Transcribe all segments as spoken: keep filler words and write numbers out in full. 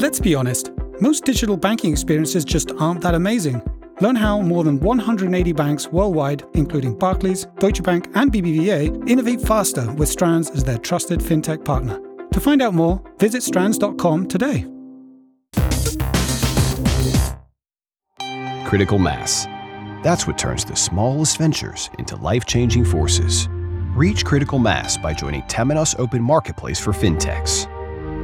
Let's be honest, most digital banking experiences just aren't that amazing. Learn how more than one hundred eighty banks worldwide, including Barclays, Deutsche Bank, and B B V A, innovate faster with Strands as their trusted fintech partner. To find out more, visit strands dot com today. Critical mass. That's what turns the smallest ventures into life-changing forces. Reach critical mass by joining Temenos Open Marketplace for fintechs,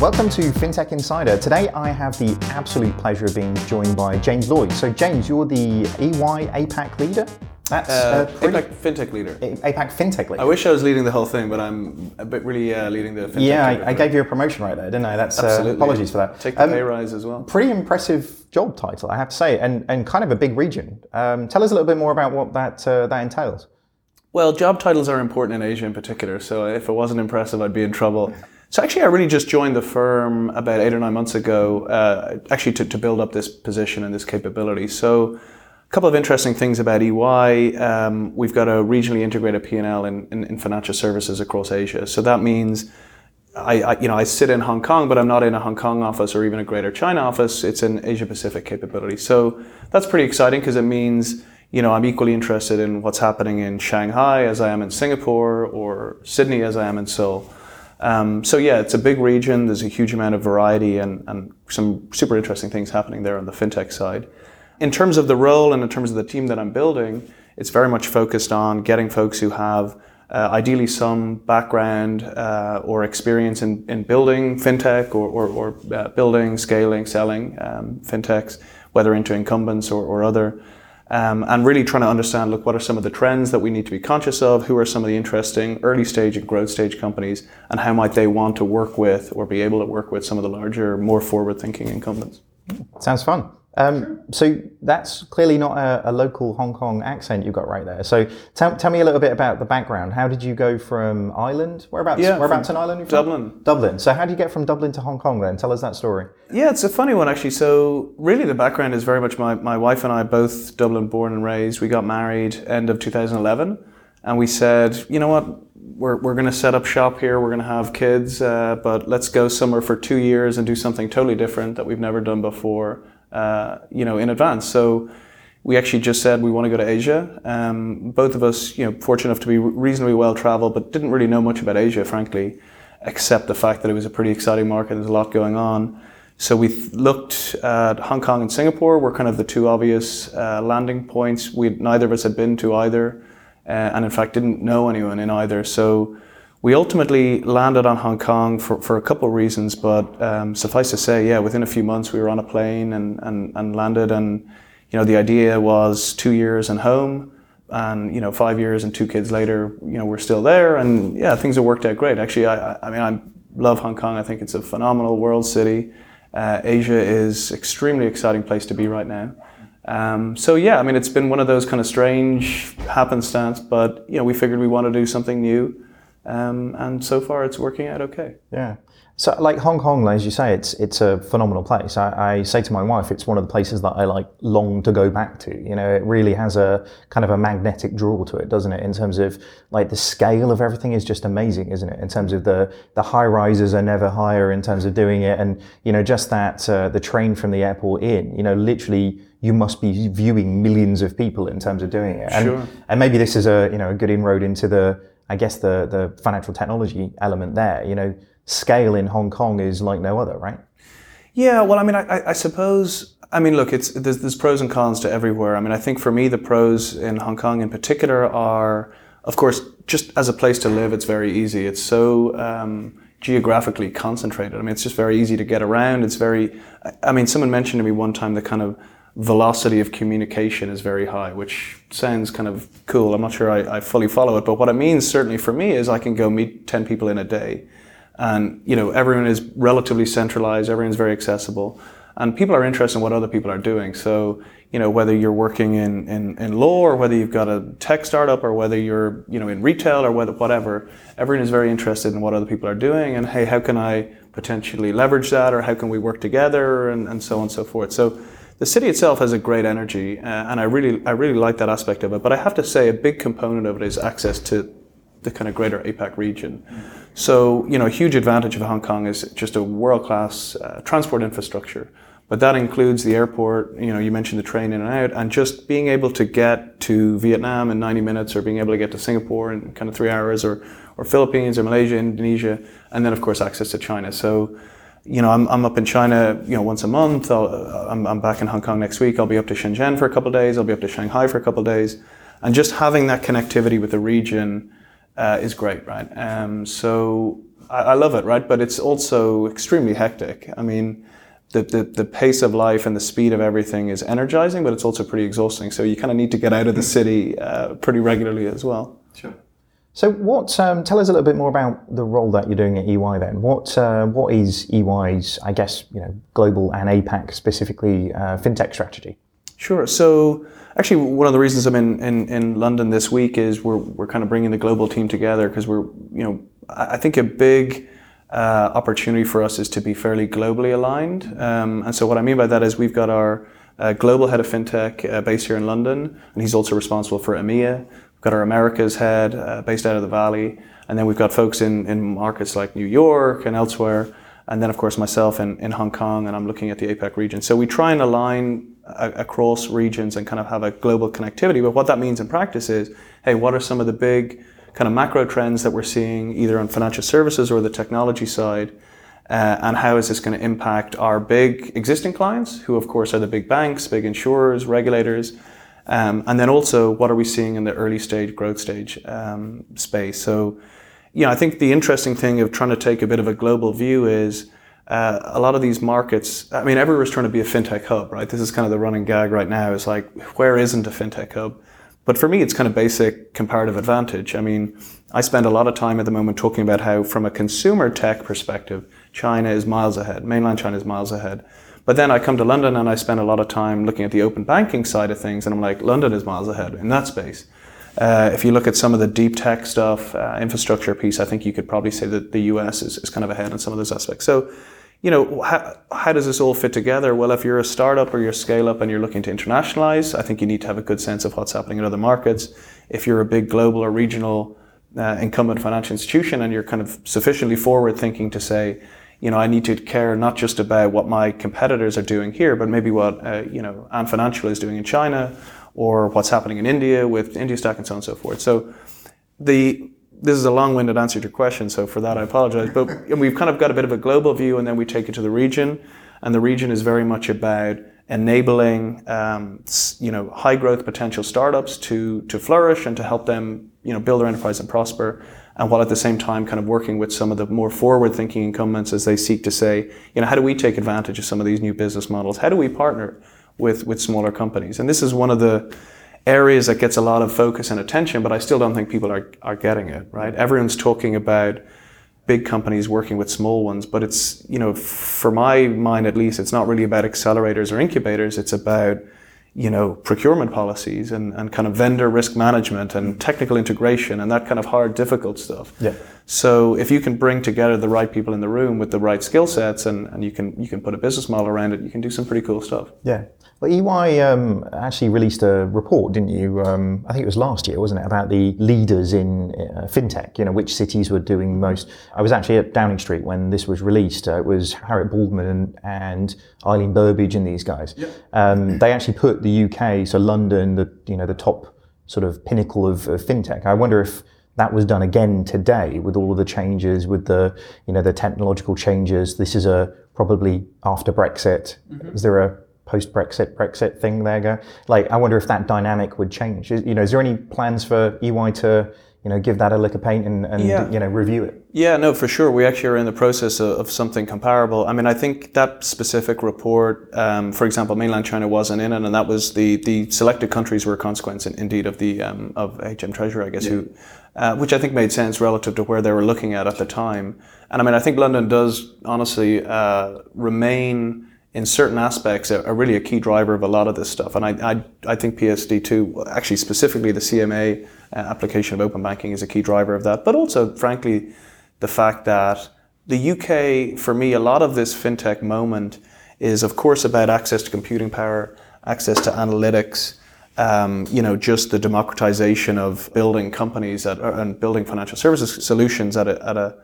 Welcome to FinTech Insider. Today I have the absolute pleasure of being joined by James Lloyd. So James, you're the E Y APAC leader? That's uh, uh, pretty... APAC FinTech leader. APAC FinTech leader. I wish I was leading the whole thing, but I'm a bit really uh, leading the FinTech. Yeah, I, I gave you a promotion right there, didn't I? That's uh, apologies for that. Take the um, pay rise as well. Pretty impressive job title, I have to say, and, and kind of a big region. Um, tell us a little bit more about what that uh, that entails. Well, job titles are important in Asia in particular, so if it wasn't impressive, I'd be in trouble. So actually, I really just joined the firm about eight or nine months ago, uh, actually to, to build up this position and this capability. So a couple of interesting things about E Y. Um, we've got a regionally integrated P and L in, in, in financial services across Asia. So that means I, I, you know, I sit in Hong Kong, but I'm not in a Hong Kong office or even a Greater China office. It's an Asia-Pacific capability. So that's pretty exciting because it means, you know, I'm equally interested in what's happening in Shanghai as I am in Singapore or Sydney as I am in Seoul. Um, so yeah, it's a big region, there's a huge amount of variety and, and some super interesting things happening there on the fintech side. In terms of the role and in terms of the team that I'm building, it's very much focused on getting folks who have uh, ideally some background uh, or experience in, in building fintech or, or, or uh, building, scaling, selling um, fintechs, whether into incumbents or, or other. Um, and really trying to understand, look, what are some of the trends that we need to be conscious of? Who are some of the interesting early stage and growth stage companies? And how might they want to work with or be able to work with some of the larger, more forward thinking incumbents? Sounds fun. Um, so that's clearly not a, a local Hong Kong accent you've got right there. So tell, tell me a little bit about the background. How did you go from Ireland? Whereabouts? Yeah, whereabouts in Ireland? You're from? Dublin. Dublin. So how do you get from Dublin to Hong Kong then? Tell us that story. Yeah, it's a funny one actually. So really the background is very much my, my wife and I, both Dublin born and raised. We got married end of two thousand eleven and we said, you know what, we're, we're going to set up shop here. We're going to have kids, uh, but let's go somewhere for two years and do something totally different that we've never done before. Uh, you know, in advance. So we actually just said we want to go to Asia. Um, both of us, you know, fortunate enough to be reasonably well traveled, but didn't really know much about Asia, frankly, except the fact that it was a pretty exciting market. There's a lot going on. So we looked at Hong Kong and Singapore were kind of the two obvious uh, landing points. We neither of us had been to either, uh, and in fact didn't know anyone in either. So we ultimately landed on Hong Kong for, for a couple of reasons, but um, suffice to say, yeah, within a few months we were on a plane and, and, and landed, and you know the idea was two years and home, and you know five years and two kids later, you know we're still there, and yeah, things have worked out great. Actually, I, I mean, I love Hong Kong. I think it's a phenomenal world city. Uh, Asia is an extremely exciting place to be right now. Um, so yeah, I mean, it's been one of those kind of strange happenstance, but you know we figured we want to do something new. Um, and so far it's working out okay. Yeah. So like Hong Kong, as you say, it's it's a phenomenal place. I, I say to my wife, it's one of the places that I like long to go back to. You know, it really has a kind of a magnetic draw to it, doesn't it? In terms of like the scale of everything is just amazing, isn't it? In terms of the, the high rises are never higher in terms of doing it. And, you know, just that uh, the train from the airport in, you know, literally you must be viewing millions of people in terms of doing it. And, sure. And maybe this is a, you know, a good inroad into the, I guess the, the financial technology element there, you know, scale in Hong Kong is like no other, right? Yeah, well, I mean, I, I suppose, I mean, look, it's there's, there's pros and cons to everywhere. I mean, I think for me, the pros in Hong Kong in particular are, of course, just as a place to live, it's very easy. It's so um, geographically concentrated. I mean, it's just very easy to get around. It's very, I mean, someone mentioned to me one time the kind of velocity of communication is very high, which sounds kind of cool. I'm not sure I, I fully follow it, but what it means certainly for me is I can go meet ten people in a day, and you know everyone is relatively centralized, everyone's very accessible, And people are interested in what other people are doing. So, you know, whether you're working in, in, in law, or whether you've got a tech startup, or whether you're, you know, in retail, or whether whatever, everyone is very interested in what other people are doing and, hey, how can I potentially leverage that, or how can we work together, and, and so on and so forth. So the city itself has a great energy, uh, and I really I really like that aspect of it. But I have to say a big component of it is access to the kind of greater APAC region. Mm-hmm. So, you know, a huge advantage of Hong Kong is just a world-class uh, transport infrastructure. But that includes the airport, you know, you mentioned the train in and out, and just being able to get to Vietnam in ninety minutes, or being able to get to Singapore in kind of three hours, or, or Philippines, or Malaysia, Indonesia, and then, of course, access to China. So, you know, I'm, I'm up in China, you know, once a month. I'll, I'm, I'm back in Hong Kong next week. I'll be up to Shenzhen for a couple of days. I'll be up to Shanghai for a couple of days. And just having that connectivity with the region Uh, is great, right? Um, so I, I love it, right? But it's also extremely hectic. I mean, the, the the pace of life and the speed of everything is energizing, but it's also pretty exhausting. So you kind of need to get out of the city uh, pretty regularly as well. Sure. So what? Um, tell us a little bit more about the role that you're doing at E Y then. What uh, what is E Y's, I guess, you know, global and APAC specifically uh, fintech strategy? Sure. So actually, one of the reasons I'm in, in, in London this week is we're we're kind of bringing the global team together, because we're, you know, I think a big uh, opportunity for us is to be fairly globally aligned. Um, and so what I mean by that is we've got our uh, global head of fintech uh, based here in London, and he's also responsible for E M E A. We've got our Americas head uh, based out of the Valley, and then we've got folks in, in markets like New York and elsewhere. And then, of course, myself in, in Hong Kong, and I'm looking at the APAC region. So we try and align a, across regions and kind of have a global connectivity. But what that means in practice is, hey, what are some of the big kind of macro trends that we're seeing either on financial services or the technology side? Uh, and how is this going to impact our big existing clients, who, of course, are the big banks, big insurers, regulators? Um, and then also, what are we seeing in the early stage, growth stage um, space? So, you know, I think the interesting thing of trying to take a bit of a global view is uh, a lot of these markets, I mean, everywhere's trying to be a fintech hub, right? This is kind of the running gag right now, is like, where isn't a fintech hub? But for me, it's kind of basic comparative advantage. I mean, I spend a lot of time at the moment talking about how, from a consumer tech perspective, China is miles ahead, mainland China is miles ahead. But then I come to London and I spend a lot of time looking at the open banking side of things, and I'm like, London is miles ahead in that space. Uh, if you look at some of the deep tech stuff, uh, infrastructure piece, I think you could probably say that the U S is, is kind of ahead on some of those aspects. So, you know, how, how does this all fit together? Well, if you're a startup or you're a scale up and you're looking to internationalize, I think you need to have a good sense of what's happening in other markets. If you're a big global or regional uh, incumbent financial institution and you're kind of sufficiently forward thinking to say, you know, I need to care not just about what my competitors are doing here, but maybe what, uh, you know, Ant Financial is doing in China, or what's happening in India with India Stack and so on and so forth. So the this is a long-winded answer to your question, so for that I apologize. But we've kind of got a bit of a global view, and then we take it to the region, and the region is very much about enabling um, you know, high-growth potential startups to to flourish and to help them, you know, build their enterprise and prosper. And while at the same time kind of working with some of the more forward-thinking incumbents as they seek to say, you know, how do we take advantage of some of these new business models? How do we partner with with smaller companies? And this is one of the areas that gets a lot of focus and attention, but I still don't think people are, are getting it, right? Everyone's talking about big companies working with small ones, but it's, you know, for my mind at least, it's not really about accelerators or incubators. It's about, you know, procurement policies and, and kind of vendor risk management and technical integration and that kind of hard, difficult stuff. Yeah. So if you can bring together the right people in the room with the right skill sets, and, and you can you can put a business model around it, you can do some pretty cool stuff. Yeah. Well, E Y um, actually released a report, didn't you? Um, I think it was last year, wasn't it? About the leaders in uh, fintech, you know, which cities were doing most. I was actually at Downing Street when this was released. Uh, it was Harriet Baldwin and, and Eileen Burbidge and these guys. Yeah. Um, they actually put the U K, so London, the you know the top sort of pinnacle of, of fintech. I wonder if that was done again today with all of the changes, with the you know the technological changes. This is a probably after Brexit. Mm-hmm. Is there a post-Brexit Brexit thing there? Go like I wonder if that dynamic would change. Is, you know, is there any plans for E Y to you know give that a lick of paint and, and yeah. you know review it? Yeah, no, for sure. We actually are in the process of, of something comparable. I mean, I think that specific report, um, for example, mainland China wasn't in it, and that was the the selected countries were a consequence indeed of the um, of H M Treasury, I guess, yeah. who, uh, which I think made sense relative to where they were looking at at the time. And I mean, I think London does honestly uh, remain in certain aspects are really a key driver of a lot of this stuff. And I, I, I think P S D two, actually specifically the C M A application of open banking, is a key driver of that. But also, frankly, the fact that the U K, for me, a lot of this fintech moment is, of course, about access to computing power, access to analytics, um, you know, just the democratization of building companies at, and building financial services solutions at a, at a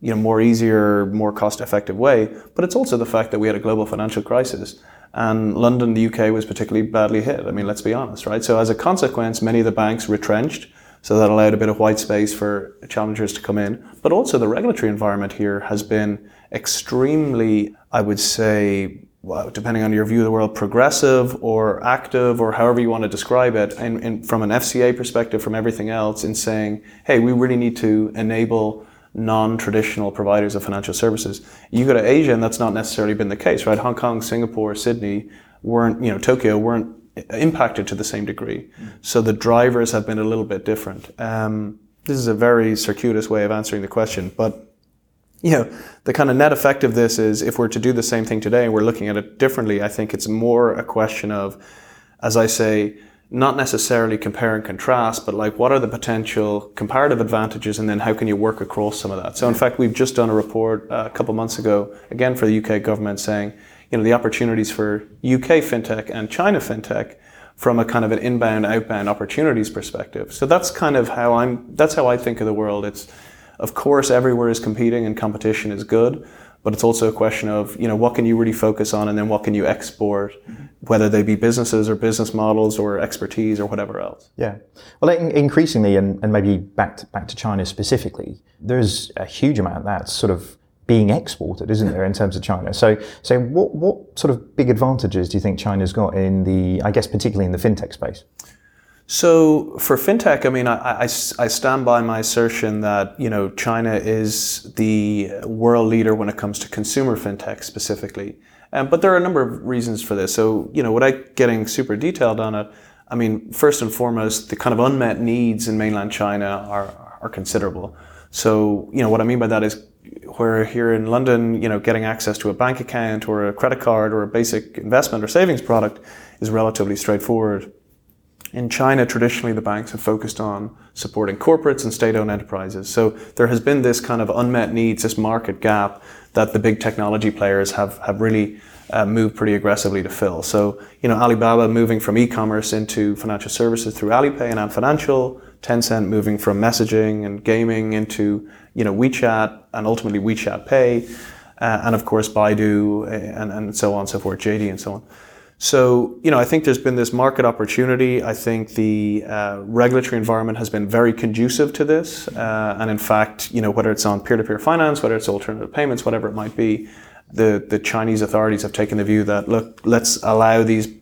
you know, more easier, more cost-effective way. But it's also the fact that we had a global financial crisis, and London, the U K, was particularly badly hit. I mean, let's be honest, right? So as a consequence, many of the banks retrenched. So that allowed a bit of white space for challengers to come in. But also the regulatory environment here has been extremely, I would say, well, depending on your view of the world, progressive or active or however you want to describe it, and, and from an F C A perspective, from everything else, in saying, hey, we really need to enable non-traditional providers of financial services. You go to Asia and that's not necessarily been the case, right? Hong Kong, Singapore, Sydney weren't, you know, Tokyo weren't impacted to the same degree. So the drivers have been a little bit different. Um, this is a very circuitous way of answering the question, but you know, the kind of net effect of this is, if we're to do the same thing today and we're looking at it differently, I think it's more a question of, as I say, not necessarily compare and contrast, but like, what are the potential comparative advantages, and then how can you work across some of that? So in fact, we've just done a report a couple months ago, again for the U K government, saying, you know, the opportunities for U K fintech and China fintech from a kind of an inbound, outbound opportunities perspective. So that's kind of how I'm, that's how I think of the world. It's, of course, everywhere is competing and competition is good, but it's also a question of, you know, what can you really focus on, and then what can you export, whether they be businesses or business models or expertise or whatever else. Yeah. Well, in- increasingly, and, and maybe back to, back to China specifically, there's a huge amount that's sort of being exported, isn't there, in terms of China? So, so what what sort of big advantages do you think China's got in the, I guess, particularly in the fintech space? So for fintech, I mean, I, I, I stand by my assertion that, you know, China is the world leader when it comes to consumer fintech specifically. Um, but there are a number of reasons for this. So, you know, without getting super detailed on it, I mean, first and foremost, the kind of unmet needs in mainland China are are considerable. So, you know, what I mean by that is, where here in London, you know, getting access to a bank account or a credit card or a basic investment or savings product is relatively straightforward. In China, traditionally, the banks have focused on supporting corporates and state-owned enterprises. So there has been this kind of unmet needs, this market gap that the big technology players have, have really uh, moved pretty aggressively to fill. So, you know, Alibaba moving from e-commerce into financial services through Alipay and Ant Financial, Tencent moving from messaging and gaming into, you know, WeChat and ultimately WeChat Pay, uh, and of course Baidu and, and so on and so forth, J D and so on. So, you know, I think there's been this market opportunity. I think the uh, regulatory environment has been very conducive to this. Uh, and in fact, you know, whether it's on peer-to-peer finance, whether it's alternative payments, whatever it might be, the, the Chinese authorities have taken the view that, look, let's allow these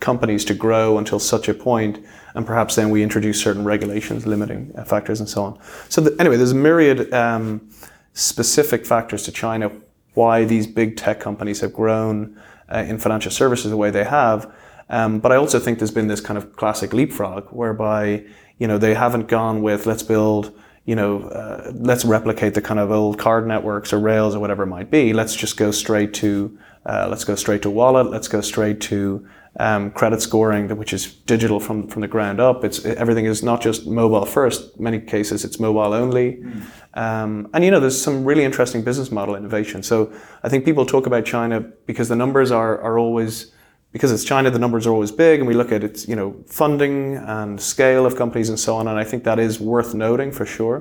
companies to grow until such a point, and perhaps then we introduce certain regulations, limiting factors and so on. So the, anyway, there's myriad um, specific factors to China, why these big tech companies have grown uh, in financial services the way they have. Um, but I also think there's been this kind of classic leapfrog, whereby, you know, they haven't gone with, let's build, you know, uh, let's replicate the kind of old card networks or rails or whatever it might be. Let's just go straight to, uh, let's go straight to wallet, let's go straight to Um, credit scoring, which is digital from, from the ground up. It's everything is not just mobile first. In many cases, it's mobile only. Mm. Um, and you know, there's some really interesting business model innovation. So I think people talk about China because the numbers are are always, because it's China, the numbers are always big, and we look at its, you know, funding and scale of companies and so on. And I think that is worth noting for sure.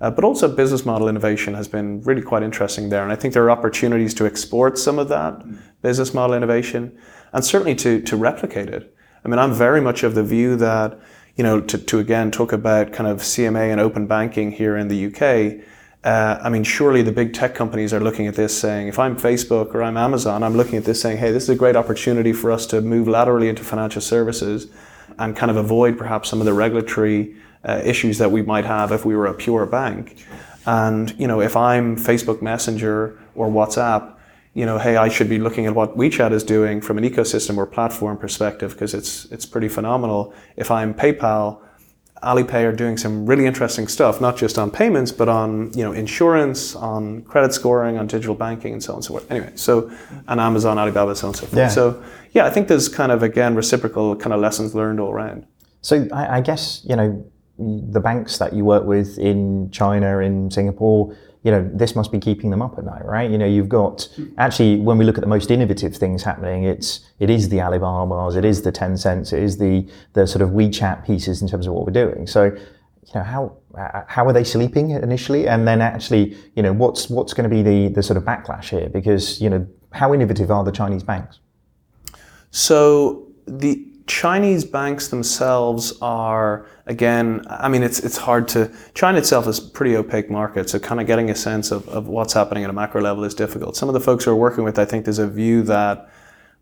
Uh, but also business model innovation has been really quite interesting there. And I think there are opportunities to export some of that mm. business model innovation, and certainly to, to replicate it. I mean, I'm very much of the view that, you know, to, to again talk about kind of C M A and open banking here in the U K, uh, I mean, surely the big tech companies are looking at this saying, if I'm Facebook or I'm Amazon, I'm looking at this saying, hey, this is a great opportunity for us to move laterally into financial services and kind of avoid perhaps some of the regulatory Uh, issues that we might have if we were a pure bank. And, you know, if I'm Facebook Messenger or WhatsApp, you know, hey, I should be looking at what WeChat is doing from an ecosystem or platform perspective, because it's it's pretty phenomenal. If I'm PayPal, Alipay are doing some really interesting stuff, not just on payments, but on, you know, insurance, on credit scoring, on digital banking, and so on and so forth. Anyway, so, and Amazon, Alibaba, so on and so forth. Yeah. So, yeah, I think there's kind of, again, reciprocal kind of lessons learned all around. So I, I guess, you know, the banks that you work with in China, in Singapore, you know, this must be keeping them up at night, right? You know, you've got, actually, when we look at the most innovative things happening, it's, it is the Alibabas, it is the Tencents, it is the, the sort of WeChat pieces in terms of what we're doing. So, you know, how, how are they sleeping initially? And then actually, you know, what's, what's going to be the, the sort of backlash here? Because, you know, how innovative are the Chinese banks? So the Chinese banks themselves are, again, I mean, it's it's hard to, China itself is a pretty opaque market, so kind of getting a sense of, of what's happening at a macro level is difficult. Some of the folks who are working with, I think there's a view that,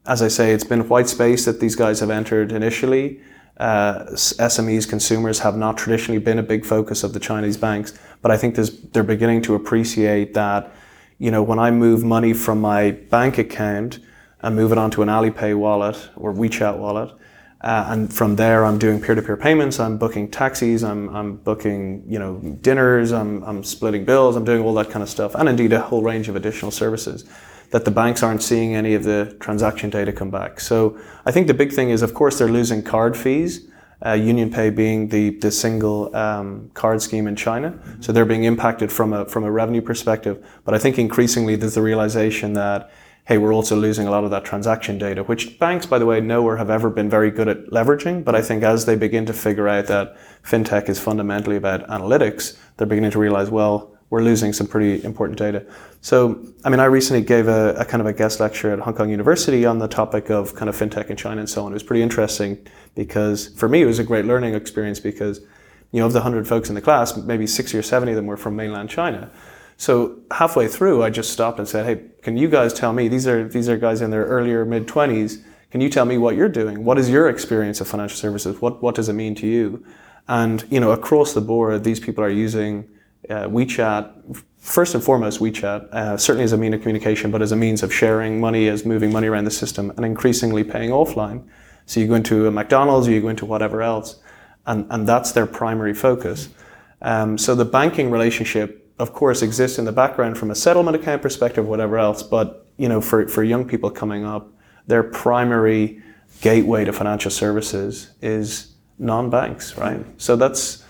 as I say, it's been white space that these guys have entered initially. Uh, S M Es, consumers have not traditionally been a big focus of the Chinese banks, but I think there's, they're beginning to appreciate that, you know, when I move money from my bank account and move it onto an Alipay wallet or WeChat wallet, Uh, and from there, I'm doing peer-to-peer payments. I'm booking taxis. I'm I'm booking, you know, dinners. I'm I'm splitting bills. I'm doing all that kind of stuff, and indeed a whole range of additional services that the banks aren't seeing any of the transaction data come back. So I think the big thing is, of course, they're losing card fees. Uh, Union Pay being the the single um, card scheme in China, mm-hmm. so they're being impacted from a from a revenue perspective. But I think increasingly there's the realization that, hey, we're also losing a lot of that transaction data, which banks, by the way, know or have ever been very good at leveraging. But I think as they begin to figure out that fintech is fundamentally about analytics, they're beginning to realize, well, we're losing some pretty important data. So, I mean, I recently gave a, a kind of a guest lecture at Hong Kong University on the topic of kind of fintech in China and so on. It was pretty interesting because, for me, it was a great learning experience because, you know, of the one hundred folks in the class, maybe sixty or seventy of them were from mainland China. So halfway through, I just stopped and said, hey, can you guys tell me, these are these are guys in their earlier mid-twenties, can you tell me what you're doing? What is your experience of financial services? What what does it mean to you? And, you know, across the board, these people are using uh, WeChat, first and foremost WeChat, uh, certainly as a mean of communication, but as a means of sharing money, as moving money around the system, and increasingly paying offline. So you go into a McDonald's, or you go into whatever else, and, and that's their primary focus. Um, so the banking relationship, of course, exists in the background from a settlement account perspective, whatever else. But, you know, for, for young people coming up, their primary gateway to financial services is non-banks, right? So that's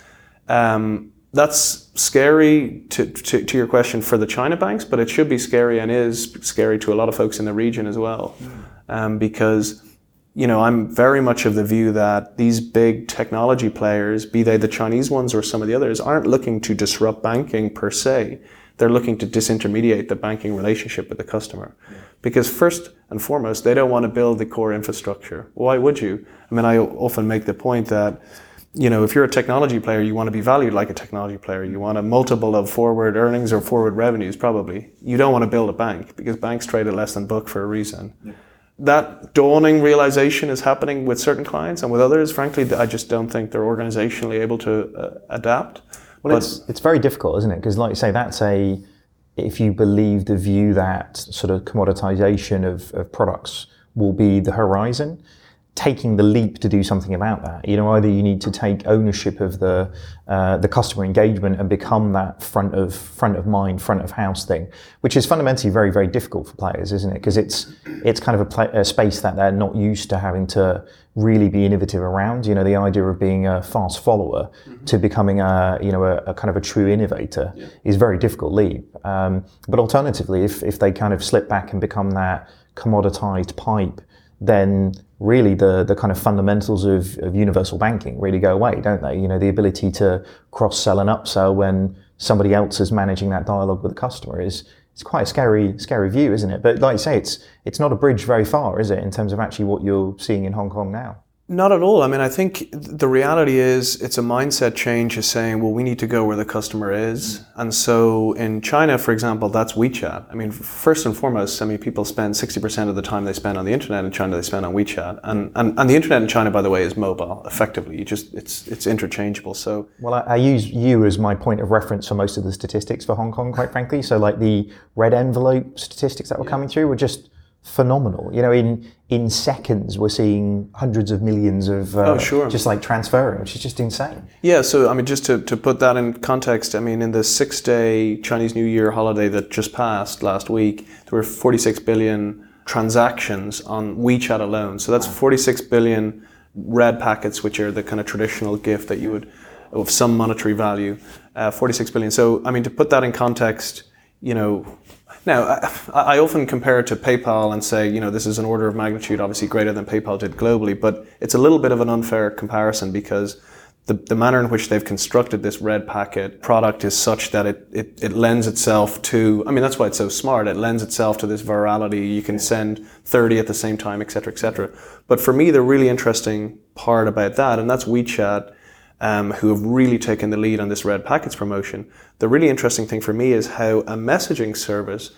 um, that's scary to, to to your question for the China banks, but it should be scary and is scary to a lot of folks in the region as well, um, because, you know, I'm very much of the view that these big technology players, be they the Chinese ones or some of the others, aren't looking to disrupt banking per se. They're looking to disintermediate the banking relationship with the customer. Yeah. Because first and foremost, they don't want to build the core infrastructure. Why would you? I mean, I often make the point that, you know, if you're a technology player, you want to be valued like a technology player. You want a multiple of forward earnings or forward revenues, probably. You don't want to build a bank because banks trade at less than book for a reason. Yeah. That dawning realization is happening with certain clients, and with others, frankly, I just don't think they're organizationally able to uh, adapt. Well, but it's, it's very difficult, isn't it? Because, like you say, that's a, if you believe the view that sort of commoditization of, of products will be the horizon, taking the leap to do something about that. You know, either you need to take ownership of the uh, the customer engagement and become that front of front of mind, front of house thing, which is fundamentally very, very difficult for players, isn't it? Because it's it's kind of a, play, a space that they're not used to having to really be innovative around. You know, the idea of being a fast follower mm-hmm. to becoming a, you know, a, a kind of a true innovator yeah. is a very difficult leap. Um, but alternatively, if if they kind of slip back and become that commoditized pipe, then really the, the kind of fundamentals of, of universal banking really go away, don't they? You know, the ability to cross-sell and upsell when somebody else is managing that dialogue with the customer is it's quite a scary, scary view, isn't it? But like you say, it's it's not a bridge very far, is it, in terms of actually what you're seeing in Hong Kong now? Not at all. I mean, I think the reality is it's a mindset change of saying, well, we need to go where the customer is. Mm-hmm. And so in China, for example, that's WeChat. I mean, first and foremost, I mean, people spend sixty percent of the time they spend on the internet in China, they spend on WeChat. And, and, and the internet in China, by the way, is mobile, effectively. You just, it's, it's interchangeable. So, well, I, I use you as my point of reference for most of the statistics for Hong Kong, quite frankly. So like the red envelope statistics that were yeah. coming through were just phenomenal. You know, in in seconds, we're seeing hundreds of millions of uh, oh, sure. just like transferring, which is just insane. Yeah, so I mean, just to, to put that in context, I mean, in the six-day Chinese New Year holiday that just passed last week, there were forty-six billion transactions on WeChat alone. So that's wow. forty-six billion red packets, which are the kind of traditional gift that you would, of some monetary value, uh, forty-six billion. So, I mean, to put that in context, you know, now, I, I often compare it to PayPal and say, you know, this is an order of magnitude, obviously greater than PayPal did globally, but it's a little bit of an unfair comparison because the, the manner in which they've constructed this red packet product is such that it, it, it lends itself to, I mean, that's why it's so smart. It lends itself to this virality. You can send thirty at the same time, et cetera, et cetera. But for me, the really interesting part about that, and that's WeChat, Um, who have really taken the lead on this Red Packets promotion. The really interesting thing for me is how a messaging service,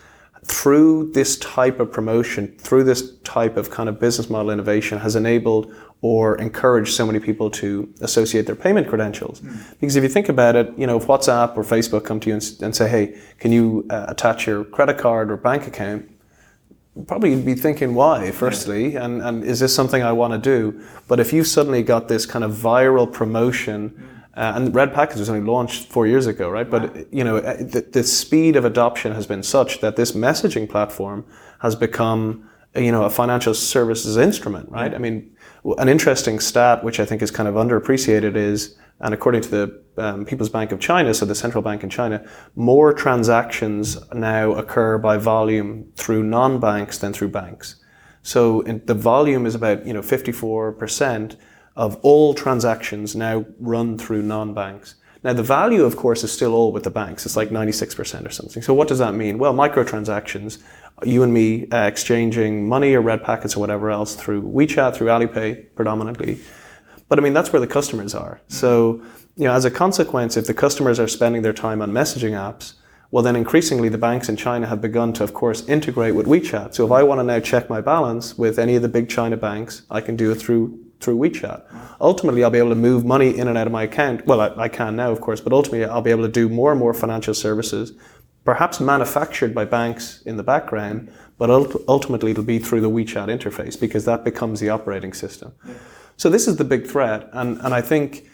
through this type of promotion, through this type of kind of business model innovation, has enabled or encouraged so many people to associate their payment credentials. Mm. Because if you think about it, you know, if WhatsApp or Facebook come to you and, and say, hey, can you uh, attach your credit card or bank account? Probably you'd be thinking, why, firstly, and, and is this something I want to do? But if you've suddenly got this kind of viral promotion, uh, and Red Packets was only launched four years ago, right? But, you know, the, the speed of adoption has been such that this messaging platform has become, you know, a financial services instrument, right? I mean, an interesting stat, which I think is kind of underappreciated is, and according to the um, People's Bank of China, so the central bank in China, more transactions now occur by volume through non-banks than through banks. So in, the volume is about, you know, fifty-four percent of all transactions now run through non-banks. Now the value, of course, is still all with the banks. It's like ninety-six percent or something. So what does that mean? Well, microtransactions, you and me uh, exchanging money or red packets or whatever else through WeChat, through Alipay predominantly. But I mean, that's where the customers are. So, you know, as a consequence, if the customers are spending their time on messaging apps, well, then increasingly the banks in China have begun to, of course, integrate with WeChat. So if I want to now check my balance with any of the big China banks, I can do it through through WeChat. Ultimately, I'll be able to move money in and out of my account. Well, I, I can now, of course, but ultimately I'll be able to do more and more financial services, perhaps manufactured by banks in the background, but ultimately it'll be through the WeChat interface because that becomes the operating system. Yeah. So this is the big threat, and, and I think,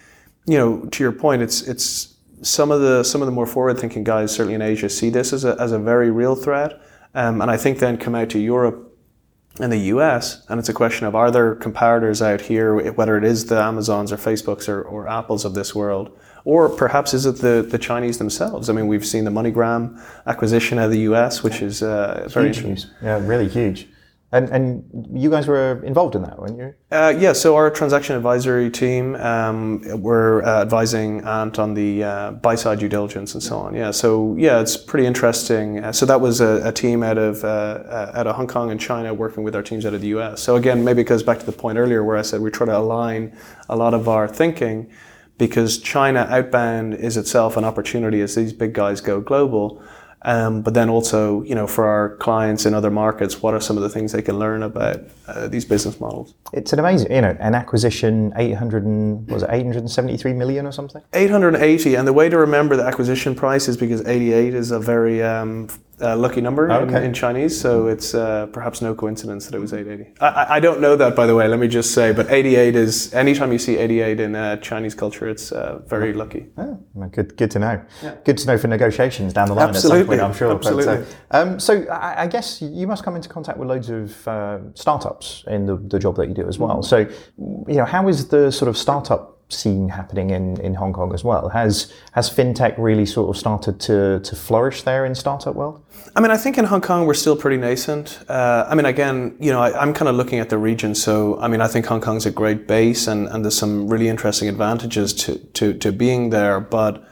you know, to your point, it's it's some of the some of the more forward-thinking guys, certainly in Asia, see this as a as a very real threat, um, and I think then come out to Europe and the U S, and it's a question of are there comparators out here, whether it is the Amazons or Facebooks or, or Apples of this world, or perhaps is it the, the Chinese themselves? I mean, we've seen the MoneyGram acquisition out of the U S, which is uh, very huge interesting. News. Yeah, really huge. And, and you guys were involved in that, weren't you? Uh, yeah, so our transaction advisory team um, were uh, advising Ant on the uh, buy-side due diligence and so on. Yeah, so yeah, it's pretty interesting. Uh, so that was a, a team out of uh, out of Hong Kong and China working with our teams out of the U S. So again, maybe it goes back to the point earlier where I said we try to align a lot of our thinking because China outbound is itself an opportunity as these big guys go global. Um, but then also, you know, for our clients in other markets, what are some of the things they can learn about uh, these business models? It's an amazing, you know, an acquisition, eight hundred and, was it eight hundred seventy-three million or something? eight hundred eighty, and the way to remember the acquisition price is because eighty-eight is a very um, uh, lucky number okay. in, in Chinese, so it's uh, perhaps no coincidence that it was eight eighty. I, I don't know that, by the way, let me just say, but eighty-eight is, anytime you see eighty-eight in uh, Chinese culture, it's uh, very lucky. Oh, good, good to know. Yeah. Good to know for negotiations down the line. Absolutely. I'm sure. Absolutely. But, uh, um, so I, I guess you must come into contact with loads of uh, startups in the, the job that you do as well. So, you know, how is the sort of startup scene happening in, in Hong Kong as well? Has has fintech really sort of started to to flourish there in startup world? I mean, I think in Hong Kong we're still pretty nascent. Uh, I mean, again, you know, I, I'm kind of looking at the region. So, I mean, I think Hong Kong's a great base, and, and there's some really interesting advantages to to, to being there, but.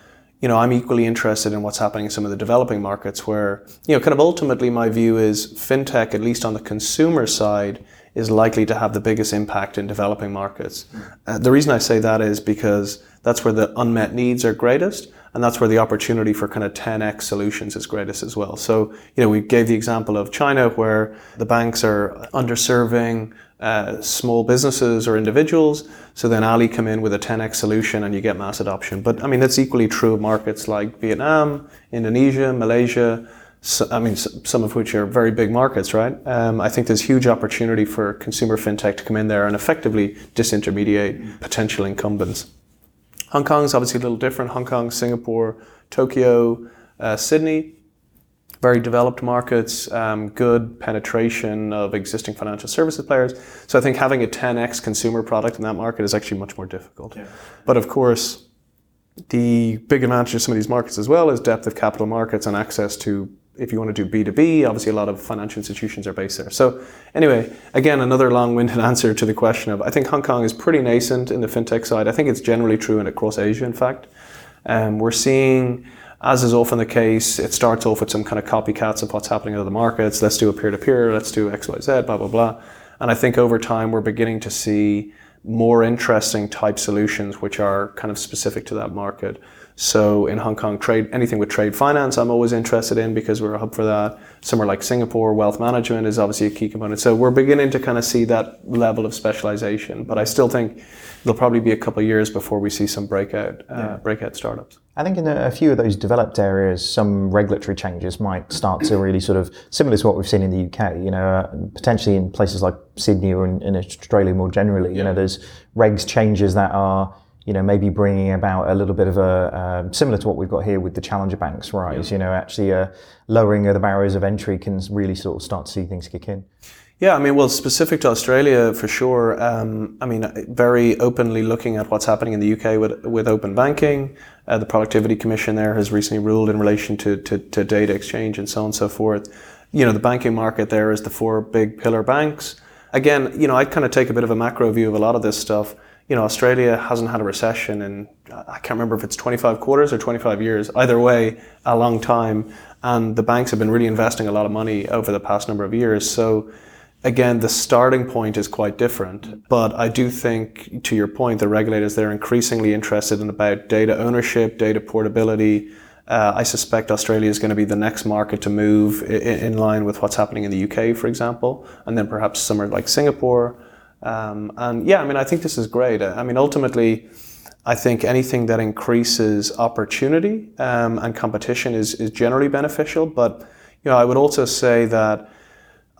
You know, I'm equally interested in what's happening in some of the developing markets where, you know, kind of ultimately my view is fintech, at least on the consumer side, is likely to have the biggest impact in developing markets. Uh, the reason I say that is because that's where the unmet needs are greatest, and that's where the opportunity for kind of ten X solutions is greatest as well. So, you know, we gave the example of China where the banks are underserving Uh, small businesses or individuals, so then Ali come in with a ten X solution and you get mass adoption. But I mean, that's equally true of markets like Vietnam, Indonesia, Malaysia, So, I mean, some of which are very big markets, right? Um, I think there's huge opportunity for consumer fintech to come in there and effectively disintermediate potential incumbents. Hong Kong's obviously a little different. Hong Kong, Singapore, Tokyo, uh, Sydney, very developed markets, um, good penetration of existing financial services players. So I think having a ten x consumer product in that market is actually much more difficult. Yeah. But of course, the big advantage of some of these markets as well is depth of capital markets and access to, if you want to do B two B, obviously a lot of financial institutions are based there. So anyway, again, another long-winded answer to the question of, I think Hong Kong is pretty nascent in the fintech side. I think it's generally true and across Asia, in fact. Um, we're seeing, as is often the case, it starts off with some kind of copycats of what's happening in other markets. Let's do a peer-to-peer, let's do X, Y, Z, blah, blah, blah. And I think over time, we're beginning to see more interesting type solutions which are kind of specific to that market. So in Hong Kong, trade anything with trade finance I'm always interested in because we're a hub for that. Somewhere like Singapore, wealth management is obviously a key component. So we're beginning to kind of see that level of specialization. But I still think it'll probably be a couple of years before we see some breakout uh, yeah. breakout startups. I think in a few of those developed areas, some regulatory changes might start to really sort of, similar to what we've seen in the U K, you know, uh, potentially in places like Sydney or in, in Australia more generally, yeah. you know, there's regs changes that are, you know, maybe bringing about a little bit of a, um, similar to what we've got here with the challenger banks rise, yeah. you know, actually uh, lowering of the barriers of entry can really sort of start to see things kick in. Yeah, I mean, well, specific to Australia for sure. Um, I mean, very openly looking at what's happening in the U K with with open banking. Uh, the Productivity Commission there has recently ruled in relation to, to, to data exchange and so on and so forth. You know, the banking market there is the four big pillar banks. Again, you know, I kind of take a bit of a macro view of a lot of this stuff. You know, Australia hasn't had a recession in, I can't remember if it's twenty-five quarters or twenty-five years. Either way, a long time. And the banks have been really investing a lot of money over the past number of years. So again, the starting point is quite different. But I do think, to your point, the regulators, they're increasingly interested in about data ownership, data portability. Uh, I suspect Australia is going to be the next market to move in, in line with what's happening in the U K, for example, and then perhaps somewhere like Singapore. Um, and yeah, I mean, I think this is great. I mean, ultimately, I think anything that increases opportunity um, and competition is, is generally beneficial. But, you know, I would also say that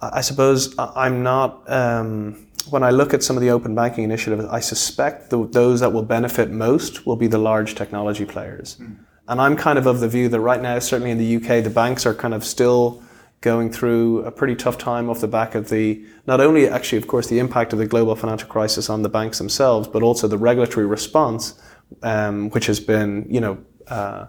I suppose I'm not, um, when I look at some of the open banking initiatives, I suspect the, those that will benefit most will be the large technology players. Mm. And I'm kind of of the view that right now, certainly in the U K, the banks are kind of still going through a pretty tough time off the back of the, not only actually, of course, the impact of the global financial crisis on the banks themselves, but also the regulatory response, um, which has been, you know, uh,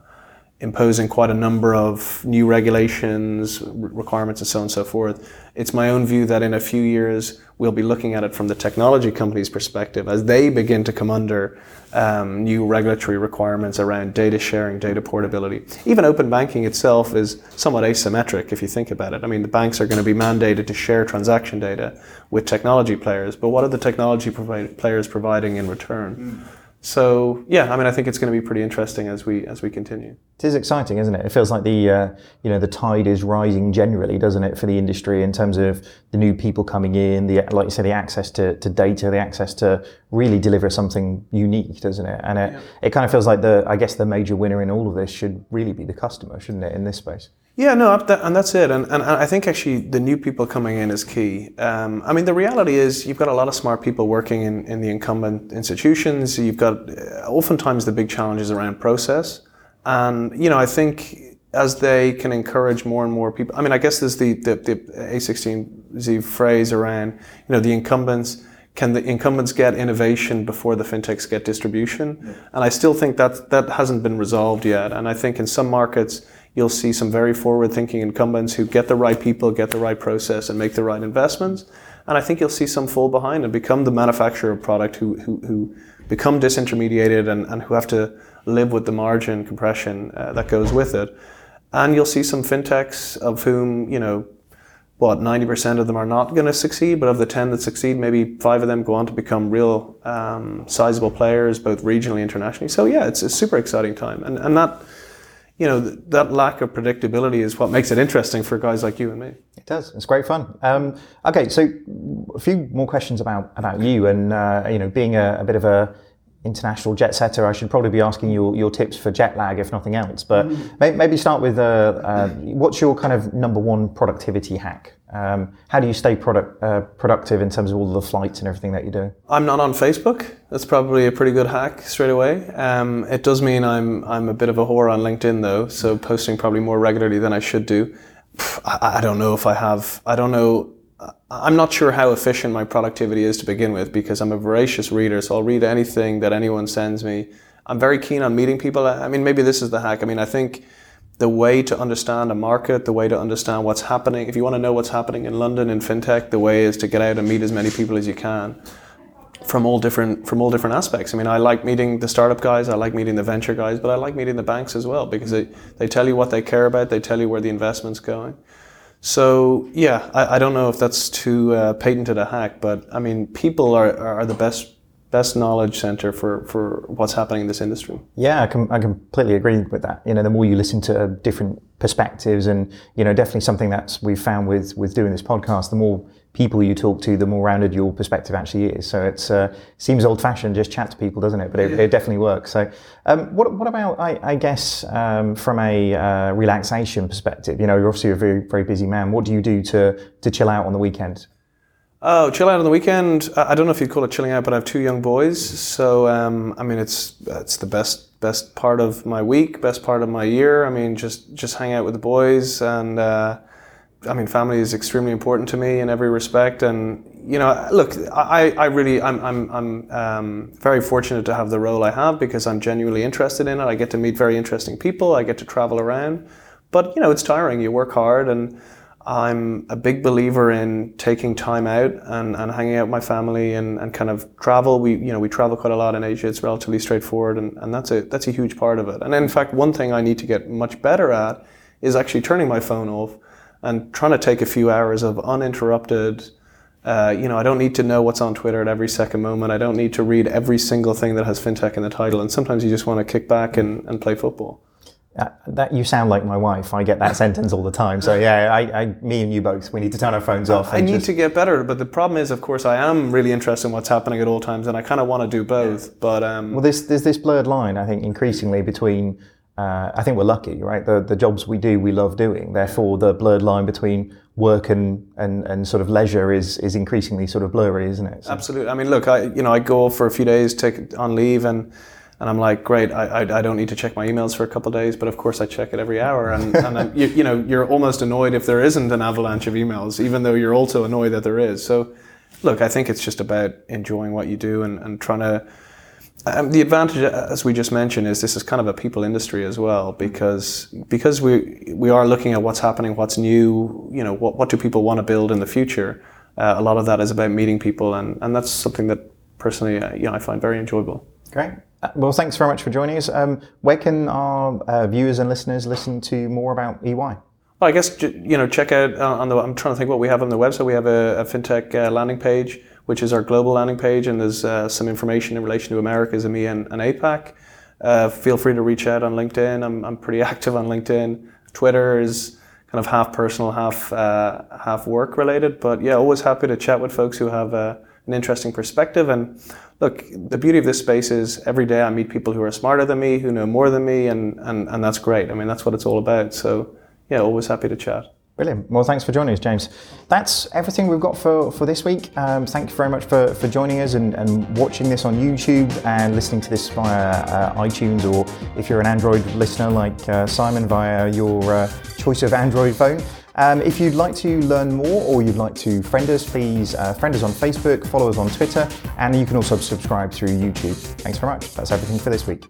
imposing quite a number of new regulations, requirements, and so on and so forth. It's my own view that in a few years, we'll be looking at it from the technology companies' perspective as they begin to come under um, new regulatory requirements around data sharing, data portability. Even open banking itself is somewhat asymmetric if you think about it. I mean, the banks are going to be mandated to share transaction data with technology players, but what are the technology provi- players providing in return? Mm. So yeah, I mean, I think it's going to be pretty interesting as we as we continue. It is exciting, isn't it? It feels like the uh, you know the tide is rising generally, doesn't it, for the industry in terms of the new people coming in, the like you say, the access to, to data, the access to really deliver something unique, doesn't it? And it, yeah. it kind of feels like the I guess the major winner in all of this should really be the customer, shouldn't it, in this space? Yeah, no, and that's it. And, and I think actually the new people coming in is key. Um, I mean, the reality is you've got a lot of smart people working in, in the incumbent institutions. You've got oftentimes the big challenges around process. And, you know, I think as they can encourage more and more people, I mean, I guess there's the, the, the A sixteen Z phrase around, you know, the incumbents. Can the incumbents get innovation before the fintechs get distribution? Yeah. And I still think that that hasn't been resolved yet. And I think in some markets, you'll see some very forward-thinking incumbents who get the right people, get the right process, and make the right investments. And I think you'll see some fall behind and become the manufacturer of product who who, who become disintermediated and, and who have to live with the margin compression uh, that goes with it. And you'll see some fintechs of whom, you know, what, ninety percent of them are not going to succeed, but of the ten that succeed, maybe five of them go on to become real um, sizable players, both regionally and internationally. So yeah, it's a super exciting time. And, and that... you know, that lack of predictability is what makes it interesting for guys like you and me. It does. It's great fun. Um, okay, so a few more questions about, about you and, uh, you know, being a, a bit of a international jet setter, I should probably be asking you your tips for jet lag, if nothing else. But mm. may, maybe start with uh, uh, what's your kind of number one productivity hack? Um, how do you stay product, uh, productive in terms of all the flights and everything that you do? I'm not on Facebook. That's probably a pretty good hack straight away. Um, it does mean I'm I'm a bit of a whore on LinkedIn though, so posting probably more regularly than I should do. I, I don't know if I have. I don't know. I'm not sure how efficient my productivity is to begin with, because I'm a voracious reader, so I'll read anything that anyone sends me. I'm very keen on meeting people. I mean, maybe this is the hack. I mean, I think the way to understand a market, the way to understand what's happening, if you want to know what's happening in London in FinTech, the way is to get out and meet as many people as you can from all different from all different aspects. I mean, I like meeting the startup guys, I like meeting the venture guys, but I like meeting the banks as well, because they, they tell you what they care about, they tell you where the investment's going. So yeah, I, I don't know if that's too uh, patented a hack, but I mean, people are, are the best best knowledge center for, for what's happening in this industry. Yeah, I, com- I completely agree with that. You know, the more you listen to different perspectives, and you know, definitely something that's we've found with with doing this podcast, the more people you talk to, the more rounded your perspective actually is. So it's uh, seems old-fashioned, just chat to people, doesn't it? But it, yeah. it definitely works. So um, what what about, I, I guess, um, from a uh, relaxation perspective? You know, you're obviously a very very busy man. What do you do to to chill out on the weekend? Oh, chill out on the weekend. I don't know if you'd call it chilling out, but I have two young boys, so um, I mean, it's it's the best best part of my week, best part of my year. I mean, just just hang out with the boys and. Uh, I mean, family is extremely important to me in every respect, and you know, look, I, I really, I'm, I'm, I'm um, very fortunate to have the role I have, because I'm genuinely interested in it. I get to meet very interesting people. I get to travel around, but you know, it's tiring. You work hard, and I'm a big believer in taking time out and, and hanging out with my family and, and kind of travel. We, you know, we travel quite a lot in Asia. It's relatively straightforward, and, and that's a that's a huge part of it. And in fact, one thing I need to get much better at is actually turning my phone off and trying to take a few hours of uninterrupted, uh, you know, I don't need to know what's on Twitter at every second moment. I don't need to read every single thing that has FinTech in the title. And sometimes you just want to kick back and, and play football. Uh, that you sound like my wife. I get that sentence all the time. So yeah, I, I, me and you both, we need to turn our phones off. I need just... to get better, but the problem is, of course, I am really interested in what's happening at all times, and I kind of want to do both. But um, well, there's there's this blurred line, I think, increasingly between. Uh, I think we're lucky, right? The the jobs we do, we love doing. Therefore, the blurred line between work and, and, and sort of leisure is is increasingly sort of blurry, isn't it? So. Absolutely. I mean, look, I you know I go for a few days, take on leave, and and I'm like, great, I I, I don't need to check my emails for a couple of days, but of course I check it every hour, and and I'm, you, you know you're almost annoyed if there isn't an avalanche of emails, even though you're also annoyed that there is. So, look, I think it's just about enjoying what you do and, and trying to. Um, the advantage, as we just mentioned, is this is kind of a people industry as well, because because we we are looking at what's happening, what's new, you know, what what do people want to build in the future. Uh, a lot of that is about meeting people, and, and that's something that personally, uh, you know, I find very enjoyable. Great. Well, thanks very much for joining us. Um, where can our uh, viewers and listeners listen to more about E Y? Well, I guess, you know, check out on the. I'm trying to think what we have on the website. We have a, a FinTech uh, landing page, which is our global landing page, and there's uh, some information in relation to Americas, EMEA, and, and APAC. Uh, feel free to reach out on LinkedIn. I'm I'm pretty active on LinkedIn. Twitter is kind of half personal, half uh, half work related. But yeah, always happy to chat with folks who have uh, an interesting perspective. And look, the beauty of this space is every day I meet people who are smarter than me, who know more than me, and and and that's great. I mean, that's what it's all about. So. Yeah, always happy to chat. Brilliant. Well, thanks for joining us, James. That's everything we've got for, for this week. Um, thank you very much for, for joining us and, and watching this on YouTube and listening to this via uh, iTunes, or if you're an Android listener like uh, Simon, via your uh, choice of Android phone. Um, if you'd like to learn more, or you'd like to friend us, please uh, friend us on Facebook, follow us on Twitter, and you can also subscribe through YouTube. Thanks very much. That's everything for this week.